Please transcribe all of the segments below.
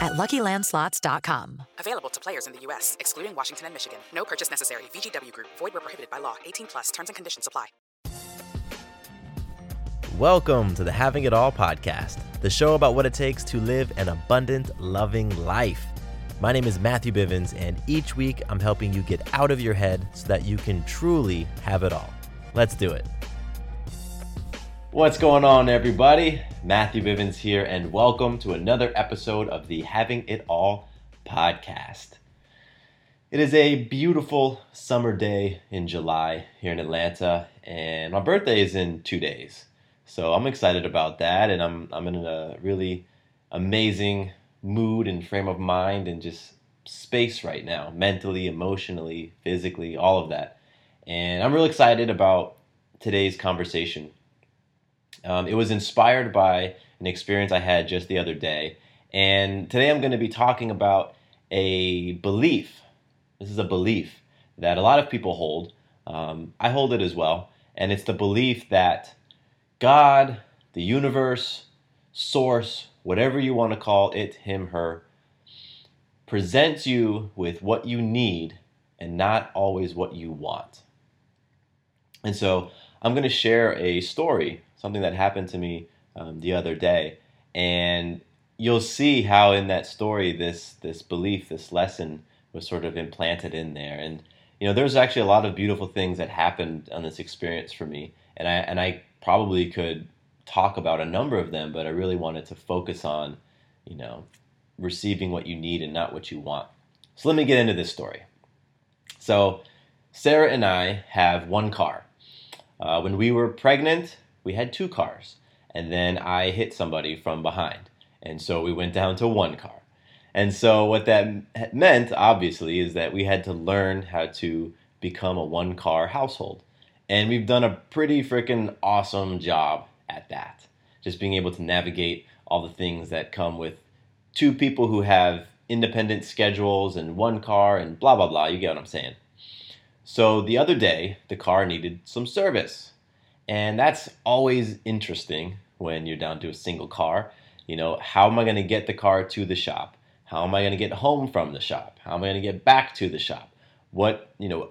at LuckyLandSlots.com. Available to players in the U.S., excluding Washington and Michigan. No purchase necessary. VGW Group. Void where prohibited by law. 18+. Terms and conditions apply. Welcome to the Having It All podcast, the show about what it takes to live an abundant, loving life. My name is Matthew Bivens, and each week I'm helping you get out of your head so that you can truly have it all. Let's do it. What's going on, everybody? Matthew Bivens here, and welcome to another episode of the Having It All podcast. It is a beautiful summer day in July here in Atlanta, and my birthday is in 2 days. So I'm excited about that, and I'm in a really amazing mood and frame of mind and just space right now, mentally, emotionally, physically, all of that. And I'm really excited about today's conversation. It was inspired by an experience I had just the other day, and today I'm going to be talking about a belief. This is a belief that a lot of people hold. I hold it as well, and it's the belief that God, the universe, source, whatever you want to call it, him, her, presents you with what you need and not always what you want. And so I'm going to share a story, something that happened to me the other day. And you'll see how in that story this belief, this lesson was sort of implanted in there. And you know, there's actually a lot of beautiful things that happened on this experience for me. And I probably could talk about a number of them, but I really wanted to focus on, you know, receiving what you need and not what you want. So let me get into this story. So Sarah and I have one car. When we were pregnant, we had 2 cars, and then I hit somebody from behind, and so we went down to 1 car. And so what that meant, obviously, is that we had to learn how to become a 1-car household. And we've done a pretty freaking awesome job at that. Just being able to navigate all the things that come with 2 people who have independent schedules and 1 car and blah, blah, blah. You get what I'm saying. So the other day, the car needed some service. And that's always interesting when you're down to a single car. You know, how am I going to get the car to the shop? How am I going to get home from the shop? How am I going to get back to the shop?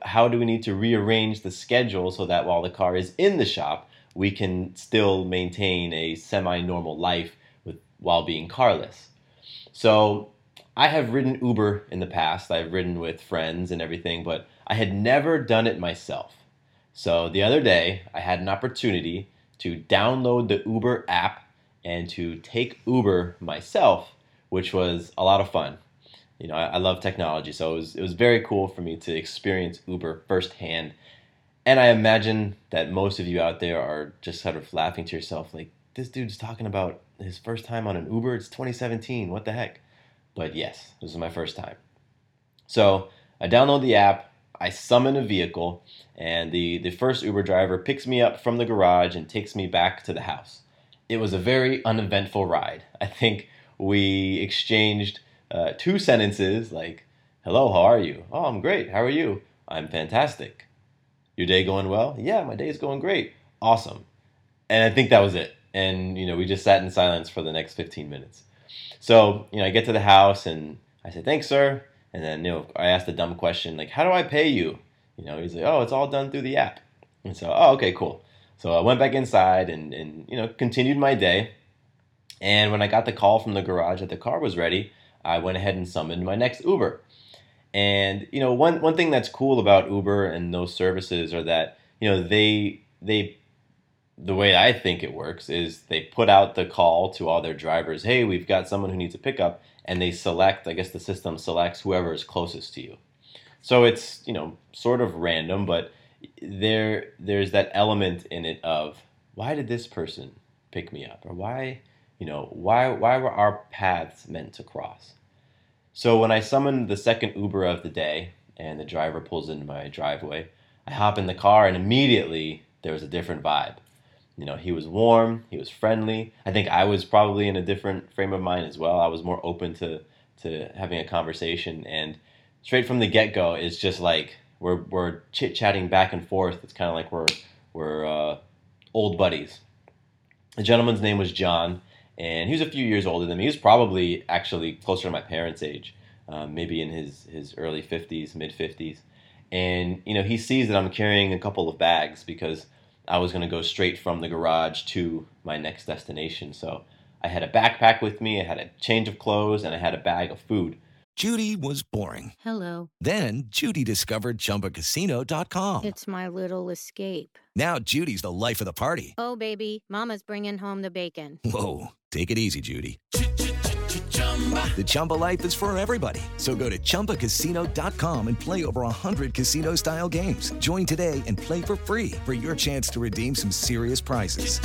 How do we need to rearrange the schedule so that while the car is in the shop, we can still maintain a semi-normal life while being carless? So I have ridden Uber in the past. I've ridden with friends and everything, but I had never done it myself. So the other day, I had an opportunity to download the Uber app and to take Uber myself, which was a lot of fun. You know, I love technology, so it was very cool for me to experience Uber firsthand. And I imagine that most of you out there are just sort of laughing to yourself, like, this dude's talking about his first time on an Uber. It's 2017. What the heck? But yes, this is my first time. So I download the app, I summon a vehicle, and the first Uber driver picks me up from the garage and takes me back to the house. It was a very uneventful ride. I think we exchanged 2 sentences like, hello, how are you? Oh, I'm great. How are you? I'm fantastic. Your day going well? Yeah, my day is going great. Awesome. And I think that was it. And, you know, we just sat in silence for the next 15 minutes. So, you know, I get to the house and I say, thanks, sir. And then, you know, I asked the dumb question, like, how do I pay you? You know, he's like, oh, it's all done through the app. And so, oh, okay, cool. So I went back inside and you know, continued my day. And when I got the call from the garage that the car was ready, I went ahead and summoned my next Uber. And, you know, one thing that's cool about Uber and those services are that, you know, they the way I think it works is they put out the call to all their drivers, hey, we've got someone who needs a pickup, and they select, I guess the system selects whoever is closest to you. So it's, you know, sort of random, but there's that element in it of, why did this person pick me up? Or why were our paths meant to cross? So when I summoned the second Uber of the day and the driver pulls into my driveway, I hop in the car and immediately there was a different vibe. You know, he was warm, he was friendly. I think I was probably in a different frame of mind as well. I was more open to having a conversation, and straight from the get-go, it's just like we're chit-chatting back and forth. It's kind of like we're old buddies. The gentleman's name was John, and he was a few years older than me. He was probably actually closer to my parents' age, maybe in his early 50s, mid-50s. And, you know, he sees that I'm carrying a couple of bags because I was going to go straight from the garage to my next destination. So I had a backpack with me, I had a change of clothes, and I had a bag of food. Judy was boring. Hello. Then Judy discovered ChumbaCasino.com. It's my little escape. Now Judy's the life of the party. Oh, baby, mama's bringing home the bacon. Whoa, take it easy, Judy. The Chumba life is for everybody. So go to ChumbaCasino.com and play over 100 casino-style games. Join today and play for free for your chance to redeem some serious prizes.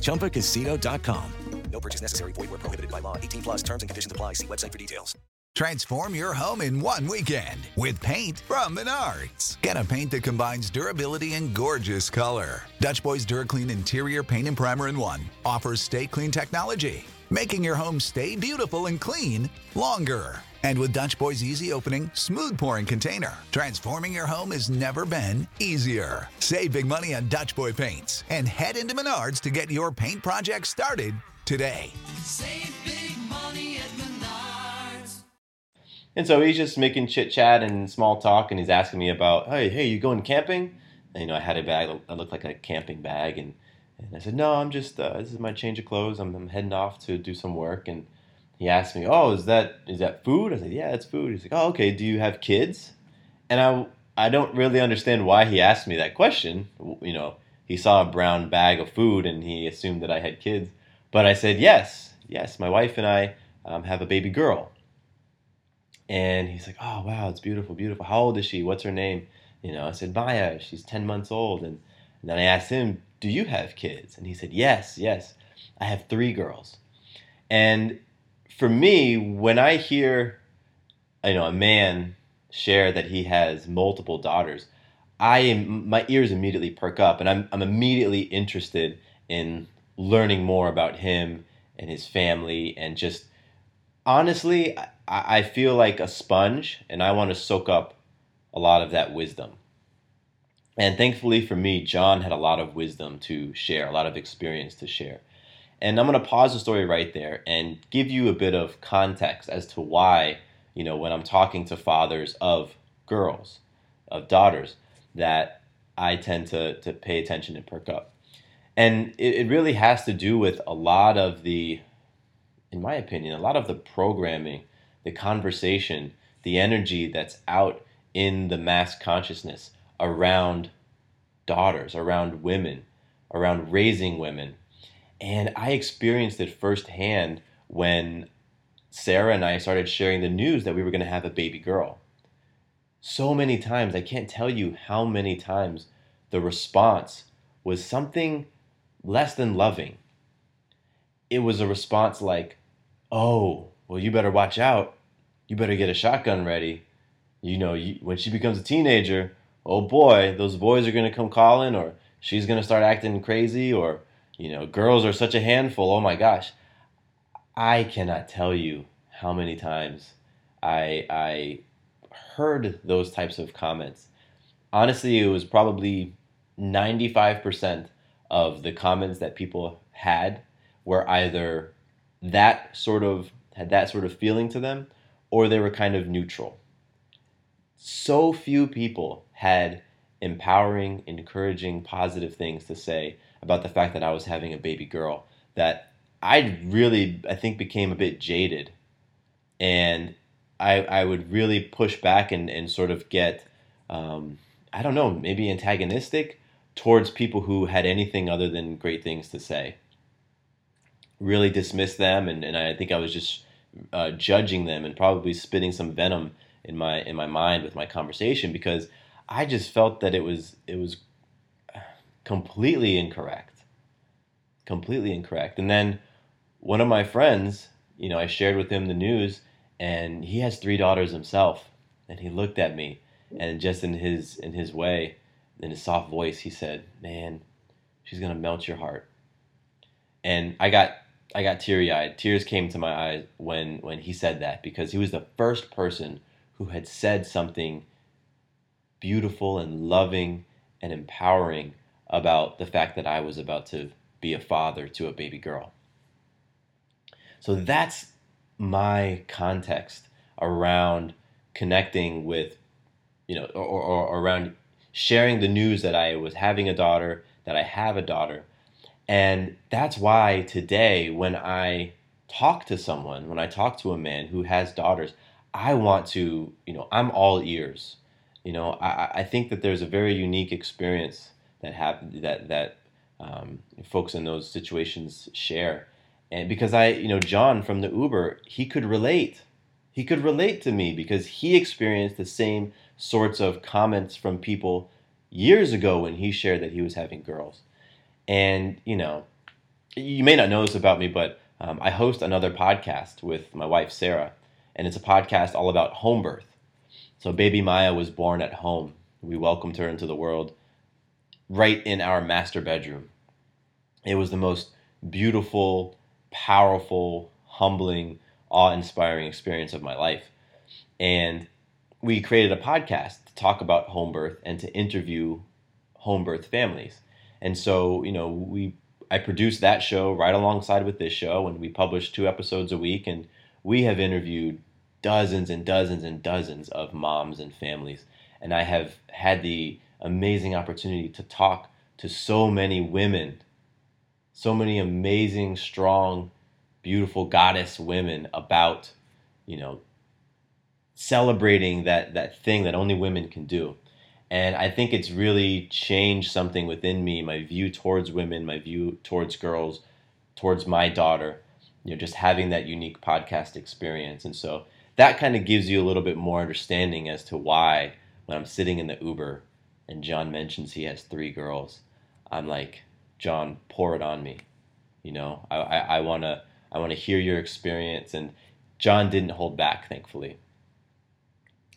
ChumbaCasino.com. No purchase necessary. Void where prohibited by law. 18+ terms and conditions apply. See website for details. Transform your home in one weekend with paint from Menards. Get a paint that combines durability and gorgeous color. Dutch Boy's DuraClean Interior Paint and Primer in One offers stay clean technology, making your home stay beautiful and clean longer. And with Dutch Boy's easy opening, smooth pouring container, transforming your home has never been easier. Save big money on Dutch Boy paints and head into Menards to get your paint project started today. Save big money at Menards. And so he's just making chit chat and small talk, and he's asking me about, hey, you going camping? And, you know, I had a bag that looked like a camping bag, and I said, no, I'm just, this is my change of clothes. I'm heading off to do some work. And he asked me, oh, is that food? I said, yeah, it's food. He's like, oh, okay, do you have kids? And I don't really understand why he asked me that question. You know, he saw a brown bag of food and he assumed that I had kids. But I said, yes, my wife and I have a baby girl. And he's like, oh, wow, it's beautiful, beautiful. How old is she? What's her name? You know, I said, Maya, she's 10 months old. And then I asked him, do you have kids? And he said, yes, I have 3 girls. And for me, when I hear, you know, a man share that he has multiple daughters, my ears immediately perk up, and I'm immediately interested in learning more about him and his family, and just honestly, I feel like a sponge, and I want to soak up a lot of that wisdom. And thankfully for me, John had a lot of wisdom to share, a lot of experience to share. And I'm going to pause the story right there and give you a bit of context as to why, you know, when I'm talking to fathers of girls, of daughters, that I tend to pay attention and perk up. And it really has to do with a lot of the, in my opinion, a lot of the programming, the conversation, the energy that's out in the mass consciousness around daughters, around women, around raising women. And I experienced it firsthand when Sarah and I started sharing the news that we were going to have a baby girl. So many times, I can't tell you how many times the response was something less than loving. It was a response like, oh, well, you better watch out. You better get a shotgun ready. You know, when she becomes a teenager, oh boy, those boys are going to come calling, or she's going to start acting crazy, or, you know, girls are such a handful, oh my gosh. I cannot tell you how many times I heard those types of comments. Honestly, it was probably 95% of the comments that people had were either had that sort of feeling to them, or they were kind of neutral. So few people had empowering, encouraging, positive things to say about the fact that I was having a baby girl, that I think became a bit jaded. And I would really push back and sort of get I don't know, maybe antagonistic towards people who had anything other than great things to say. Really dismissed them, and I think I was just judging them and probably spitting some venom in my mind with my conversation, because I just felt that it was completely incorrect. And then one of my friends, you know, I shared with him the news, and he has 3 daughters himself, and he looked at me, and just in his way, in his soft voice, he said, "Man, she's gonna melt your heart." And I got teary-eyed. Tears came to my eyes when he said that, because he was the first person who had said something beautiful and loving and empowering about the fact that I was about to be a father to a baby girl. So that's my context around connecting with, you know, or around sharing the news that I was having a daughter, that I have a daughter. And that's why today, when I talk to someone, when I talk to a man who has daughters, I want to, you know, I'm all ears. You know, I think that there's a very unique experience that folks in those situations share. And because John from the Uber, he could relate. He could relate to me because he experienced the same sorts of comments from people years ago when he shared that he was having girls. And, you know, you may not know this about me, but I host another podcast with my wife, Sarah, and it's a podcast all about home birth. So baby Maya was born at home. We welcomed her into the world right in our master bedroom. It was the most beautiful, powerful, humbling, awe-inspiring experience of my life. And we created a podcast to talk about home birth and to interview home birth families. And so, you know, I produced that show right alongside with this show, and we publish 2 episodes a week, and we have interviewed dozens and dozens and dozens of moms and families. And I have had the amazing opportunity to talk to so many women, so many amazing, strong, beautiful goddess women about, you know, celebrating that thing that only women can do. And I think it's really changed something within me, my view towards women, my view towards girls, towards my daughter, you know, just having that unique podcast experience. And so that kind of gives you a little bit more understanding as to why when I'm sitting in the Uber and John mentions he has 3 girls, I'm like, John, pour it on me. You know, I wanna hear your experience. And John didn't hold back, thankfully.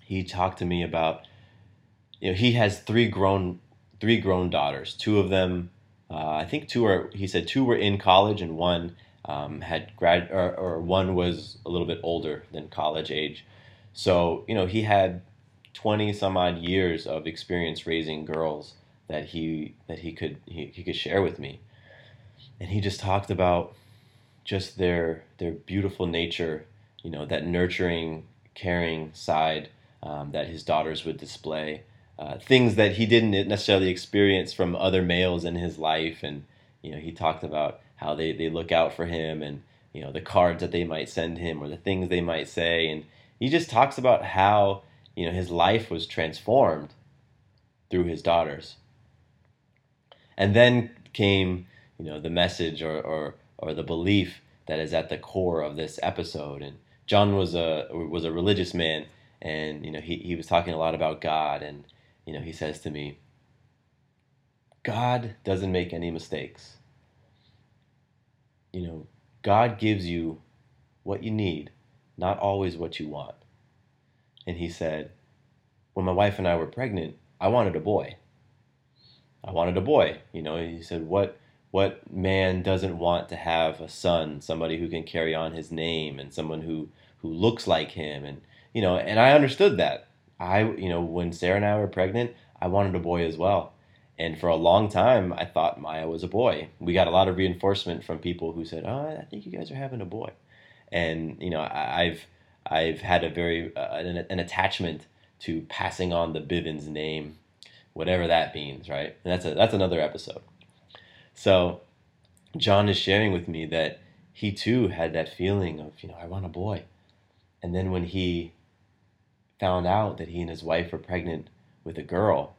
He talked to me about, you know, he has 3 grown daughters. 2 of them, I think 2 are. He said 2 were in college, and 1 had grad, or 1 was a little bit older than college age. So, you know, he had 20 some odd years of experience raising girls that he could share with me, and he just talked about just their beautiful nature, you know, that nurturing, caring side that his daughters would display. Things that he didn't necessarily experience from other males in his life. And, you know, he talked about how they look out for him, and, you know, the cards that they might send him or the things they might say. And he just talks about how, you know, his life was transformed through his daughters. And then came, you know, the message or the belief that is at the core of this episode. And John was a religious man, and, you know, he was talking a lot about God, and, you know, he says to me, God doesn't make any mistakes. You know, God gives you what you need, not always what you want. And he said, when my wife and I were pregnant, I wanted a boy. You know, he said, what man doesn't want to have a son, somebody who can carry on his name, and someone who looks like him? And, you know, and I understood that. You know, when Sarah and I were pregnant, I wanted a boy as well. And for a long time, I thought Maya was a boy. We got a lot of reinforcement from people who said, "Oh, I think you guys are having a boy." And, you know, I've had a very an attachment to passing on the Bivens name, whatever that means, right? And that's another episode. So John is sharing with me that he too had that feeling of, you know, I want a boy. And then when he found out that he and his wife were pregnant with a girl,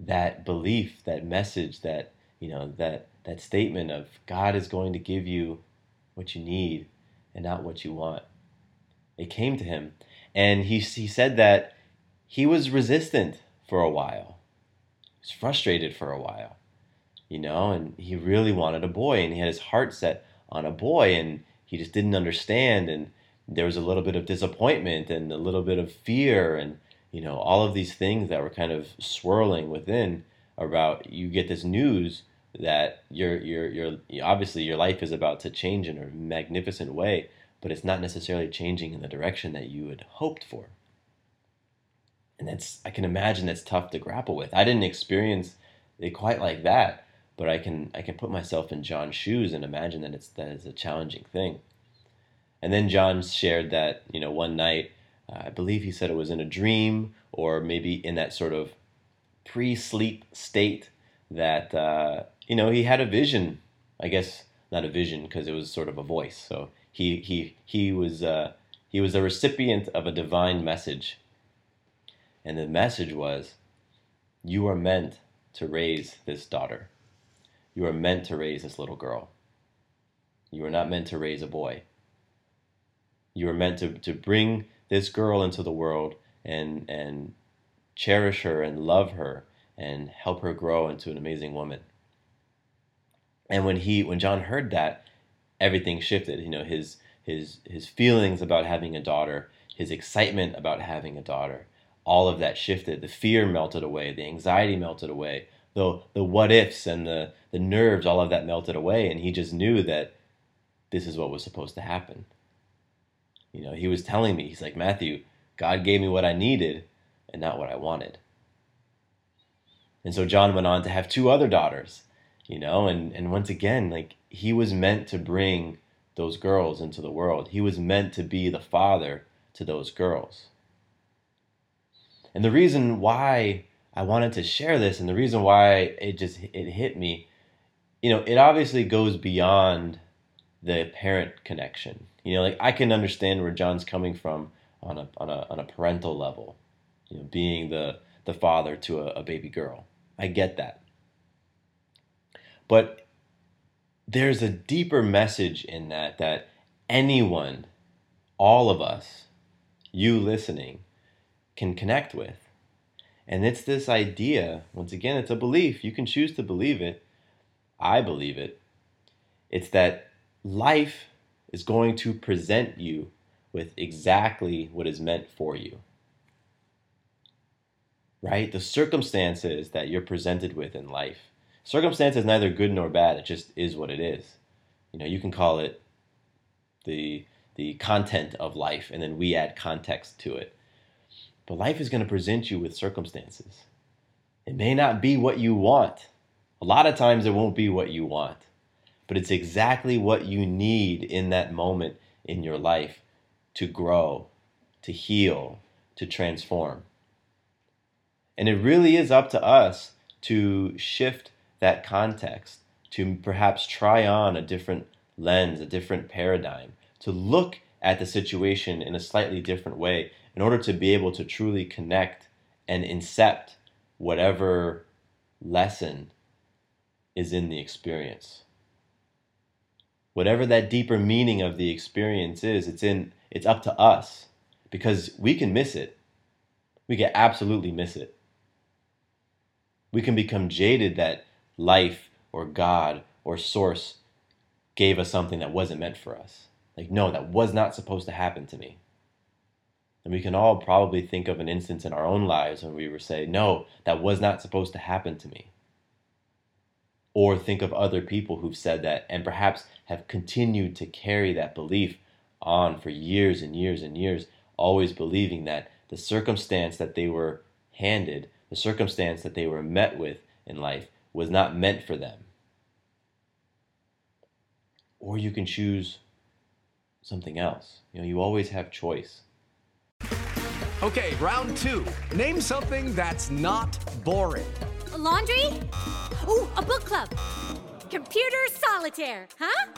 that belief, that message, that, you know, that statement of God is going to give you what you need and not what you want. It came to him. And he said that he was resistant for a while. He was frustrated for a while, you know, and he really wanted a boy, and he had his heart set on a boy, and he just didn't understand. And there was a little bit of disappointment and a little bit of fear and, you know, all of these things that were kind of swirling within about, you get this news that you're obviously your life is about to change in a magnificent way, but it's not necessarily changing in the direction that you had hoped for. And that's, I can imagine that's tough to grapple with. I didn't experience it quite like that, but I can put myself in John's shoes and imagine that that is a challenging thing. And then John shared that, you know, one night, I believe he said it was in a dream, or maybe in that sort of pre-sleep state, that, you know, he had a vision. I guess not a vision, because it was sort of a voice. So he was a recipient of a divine message, and the message was, you are meant to raise this daughter. You are meant to raise this little girl. You are not meant to raise a boy. You are meant to bring this girl into the world and cherish her and love her and help her grow into an amazing woman. And when John heard that, everything shifted. You know, his feelings about having a daughter, his excitement about having a daughter, all of that shifted. The fear melted away, the anxiety melted away, the what ifs and the nerves, all of that melted away, and he just knew that this is what was supposed to happen. You know, he was telling me, he's like, Matthew, God gave me what I needed and not what I wanted. And so John went on to have 2 other daughters, you know, and once again, like, he was meant to bring those girls into the world. He was meant to be the father to those girls. And the reason why I wanted to share this, and the reason why it hit me, you know, it obviously goes beyond the parent connection. You know, like, I can understand where John's coming from on a parental level, you know, being the father to a baby girl. I get that. But there's a deeper message in that anyone, all of us, you listening, can connect with. And it's this idea, once again, it's a belief. You can choose to believe it. I believe it. It's that life is going to present you with exactly what is meant for you. Right? The circumstances that you're presented with in life. Circumstance is neither good nor bad. It just is what it is. You know, you can call it the content of life, and then we add context to it. But life is going to present you with circumstances. It may not be what you want. A lot of times it won't be what you want. But it's exactly what you need in that moment in your life to grow, to heal, to transform. And it really is up to us to shift that context, to perhaps try on a different lens, a different paradigm, to look at the situation in a slightly different way, in order to be able to truly connect and incept whatever lesson is in the experience. Whatever that deeper meaning of the experience is, it's up to us, because we can miss it. We can absolutely miss it. We can become jaded that life or God or source gave us something that wasn't meant for us. Like, no, that was not supposed to happen to me. And we can all probably think of an instance in our own lives when we were saying, no, that was not supposed to happen to me. Or think of other people who've said that and perhaps have continued to carry that belief on for years and years and years, always believing that the circumstance that they were handed, the circumstance that they were met with in life, was not meant for them. Or you can choose something else. You know, you always have choice. Okay, round 2. Name something that's not boring. A laundry? Ooh, a book club. Computer solitaire, huh?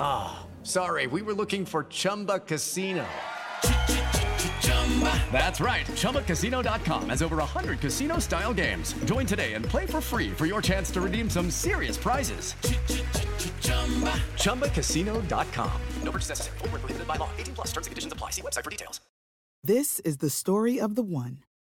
Ah, sorry, we were looking for Chumba Casino. That's right. ChumbaCasino.com has over 100 casino-style games. Join today and play for free for your chance to redeem some serious prizes. ChumbaCasino.com. No purchase necessary. Void where prohibited by law. 18 plus terms and conditions apply. See website for details. This is the story of the one.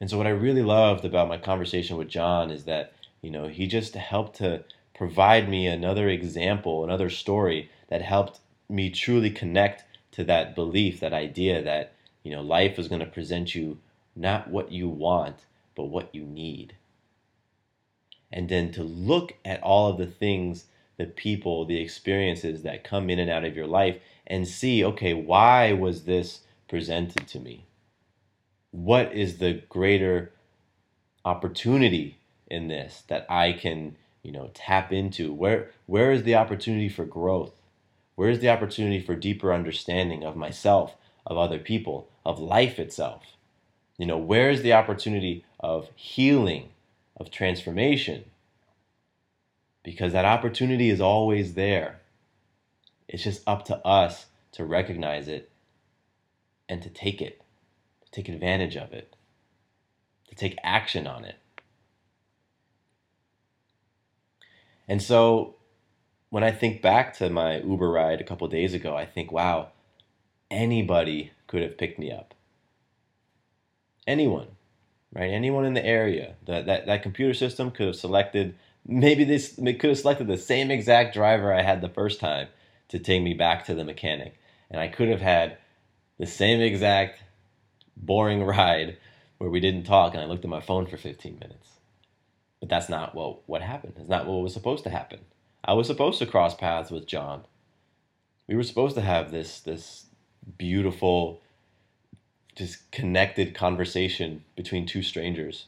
And so what I really loved about my conversation with John is that, you know, he just helped to provide me another example, another story that helped me truly connect to that belief, that idea that, you know, life is going to present you not what you want, but what you need. And then to look at all of the things, the people, the experiences that come in and out of your life and see, okay, why was this presented to me? What is the greater opportunity in this that I can, you know, tap into? Where is the opportunity for growth? Where is the opportunity for deeper understanding of myself, of other people, of life itself? You know, where is the opportunity of healing, of transformation? Because that opportunity is always there. It's just up to us to recognize it and to take it. Take advantage of it, to take action on it. And so when I think back to my Uber ride a couple days ago, I think, wow, anybody could have picked me up. Anyone, right? Anyone in the area. That computer system could have selected, maybe they could have selected the same exact driver I had the first time to take me back to the mechanic. And I could have had the same exact boring ride where we didn't talk and I looked at my phone for 15 minutes. But that's not what happened. It's not what was supposed to happen. I was supposed to cross paths with John. We were supposed to have this beautiful, just connected conversation between two strangers.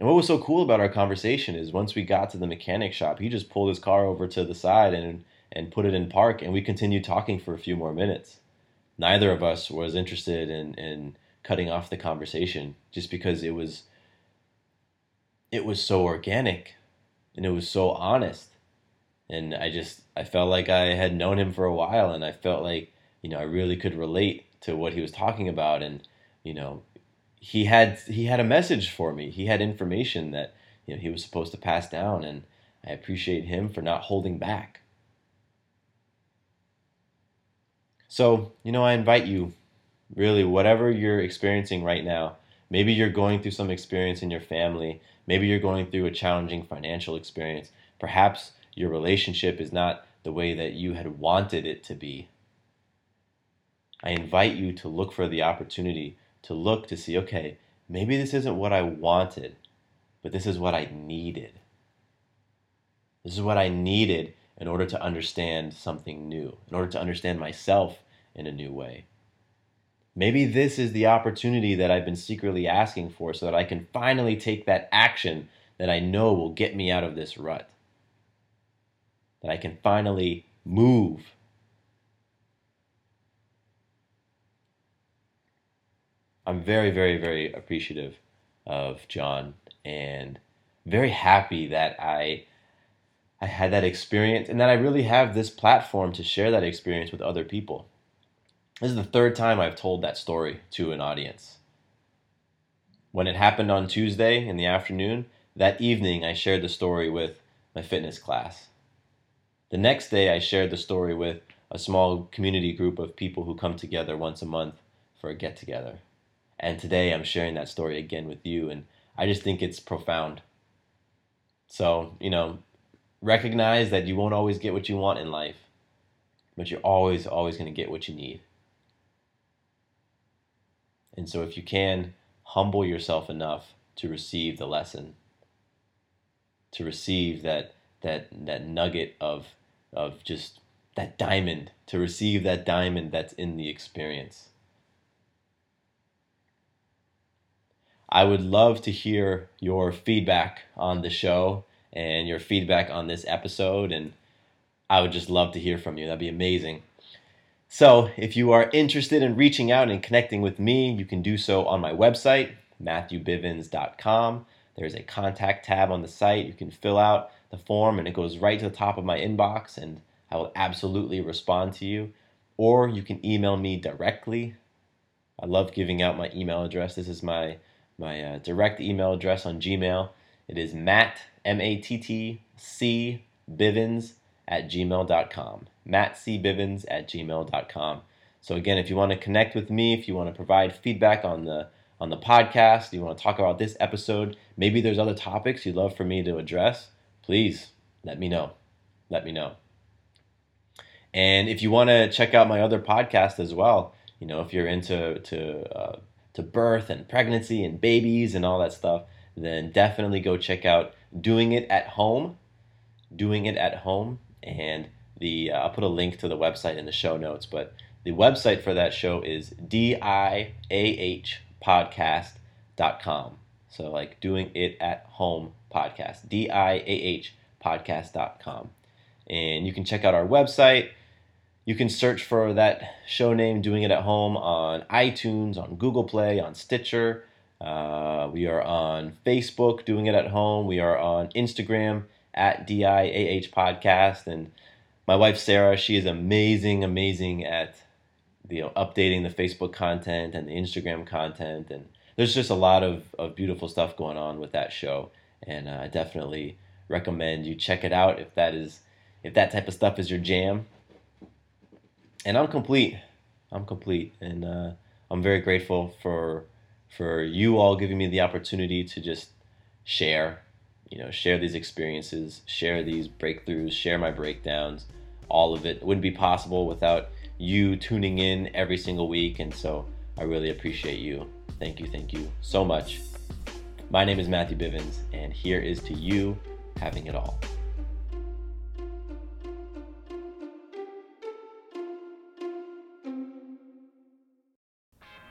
And what was so cool about our conversation is once we got to the mechanic shop, he just pulled his car over to the side and put it in park, and we continued talking for a few more minutes. Neither of us was interested in cutting off the conversation just because it was so organic and it was so honest. And I felt like I had known him for a while, and I felt like, you know, I really could relate to what he was talking about. And, you know, he had a message for me. He had information that, you know, he was supposed to pass down, and I appreciate him for not holding back. So, you know, I invite you, really, whatever you're experiencing right now, maybe you're going through some experience in your family, maybe you're going through a challenging financial experience, perhaps your relationship is not the way that you had wanted it to be. I invite you to look for the opportunity to look to see, okay, maybe this isn't what I wanted, but this is what I needed. This is what I needed in order to understand something new, in order to understand myself in a new way. Maybe this is the opportunity that I've been secretly asking for so that I can finally take that action that I know will get me out of this rut, that I can finally move. I'm very, very, very appreciative of John and very happy that I had that experience, and that I really have this platform to share that experience with other people. This is the third time I've told that story to an audience. When it happened on Tuesday in the afternoon, that evening I shared the story with my fitness class. The next day I shared the story with a small community group of people who come together once a month for a get-together. And today I'm sharing that story again with you, and I just think it's profound. So, you know, recognize that you won't always get what you want in life, but you're always, always going to get what you need. And so if you can, humble yourself enough to receive the lesson, to receive that nugget of just that diamond, to receive that diamond that's in the experience. I would love to hear your feedback on the show and your feedback on this episode, and I would just love to hear from you. That'd be amazing. So if you are interested in reaching out and connecting with me, you can do so on my website, MatthewBivens.com. There's a contact tab on the site. You can fill out the form and it goes right to the top of my inbox and I will absolutely respond to you. Or you can email me directly. I love giving out my email address. This is my direct email address on Gmail. It is Matt, M-A-T-T-C, Bivens at gmail.com. MattCBivens at gmail.com. So again, if you want to connect with me, if you want to provide feedback on the podcast, you want to talk about this episode, maybe there's other topics you'd love for me to address, please let me know. Let me know. And if you want to check out my other podcast as well, you know, if you're into birth and pregnancy and babies and all that stuff, then definitely go check out Doing It At Home, and I'll put a link to the website in the show notes, but the website for that show is diahpodcast.com. So like Doing It At Home podcast, diahpodcast.com. And you can check out our website. You can search for that show name, Doing It At Home, on iTunes, on Google Play, on Stitcher. We are on Facebook, Doing It At Home. We are on Instagram, at DIAH Podcast. And my wife, Sarah, she is amazing at updating the Facebook content and the Instagram content. And there's just a lot of beautiful stuff going on with that show. And I definitely recommend you check it out if that type of stuff is your jam. And I'm complete. And I'm very grateful for you all giving me the opportunity to just share these experiences, share these breakthroughs, share my breakdowns, all of it. It wouldn't be possible without you tuning in every single week. And so I really appreciate you. Thank you so much. My name is Matthew Bivens, and here is to you having it all.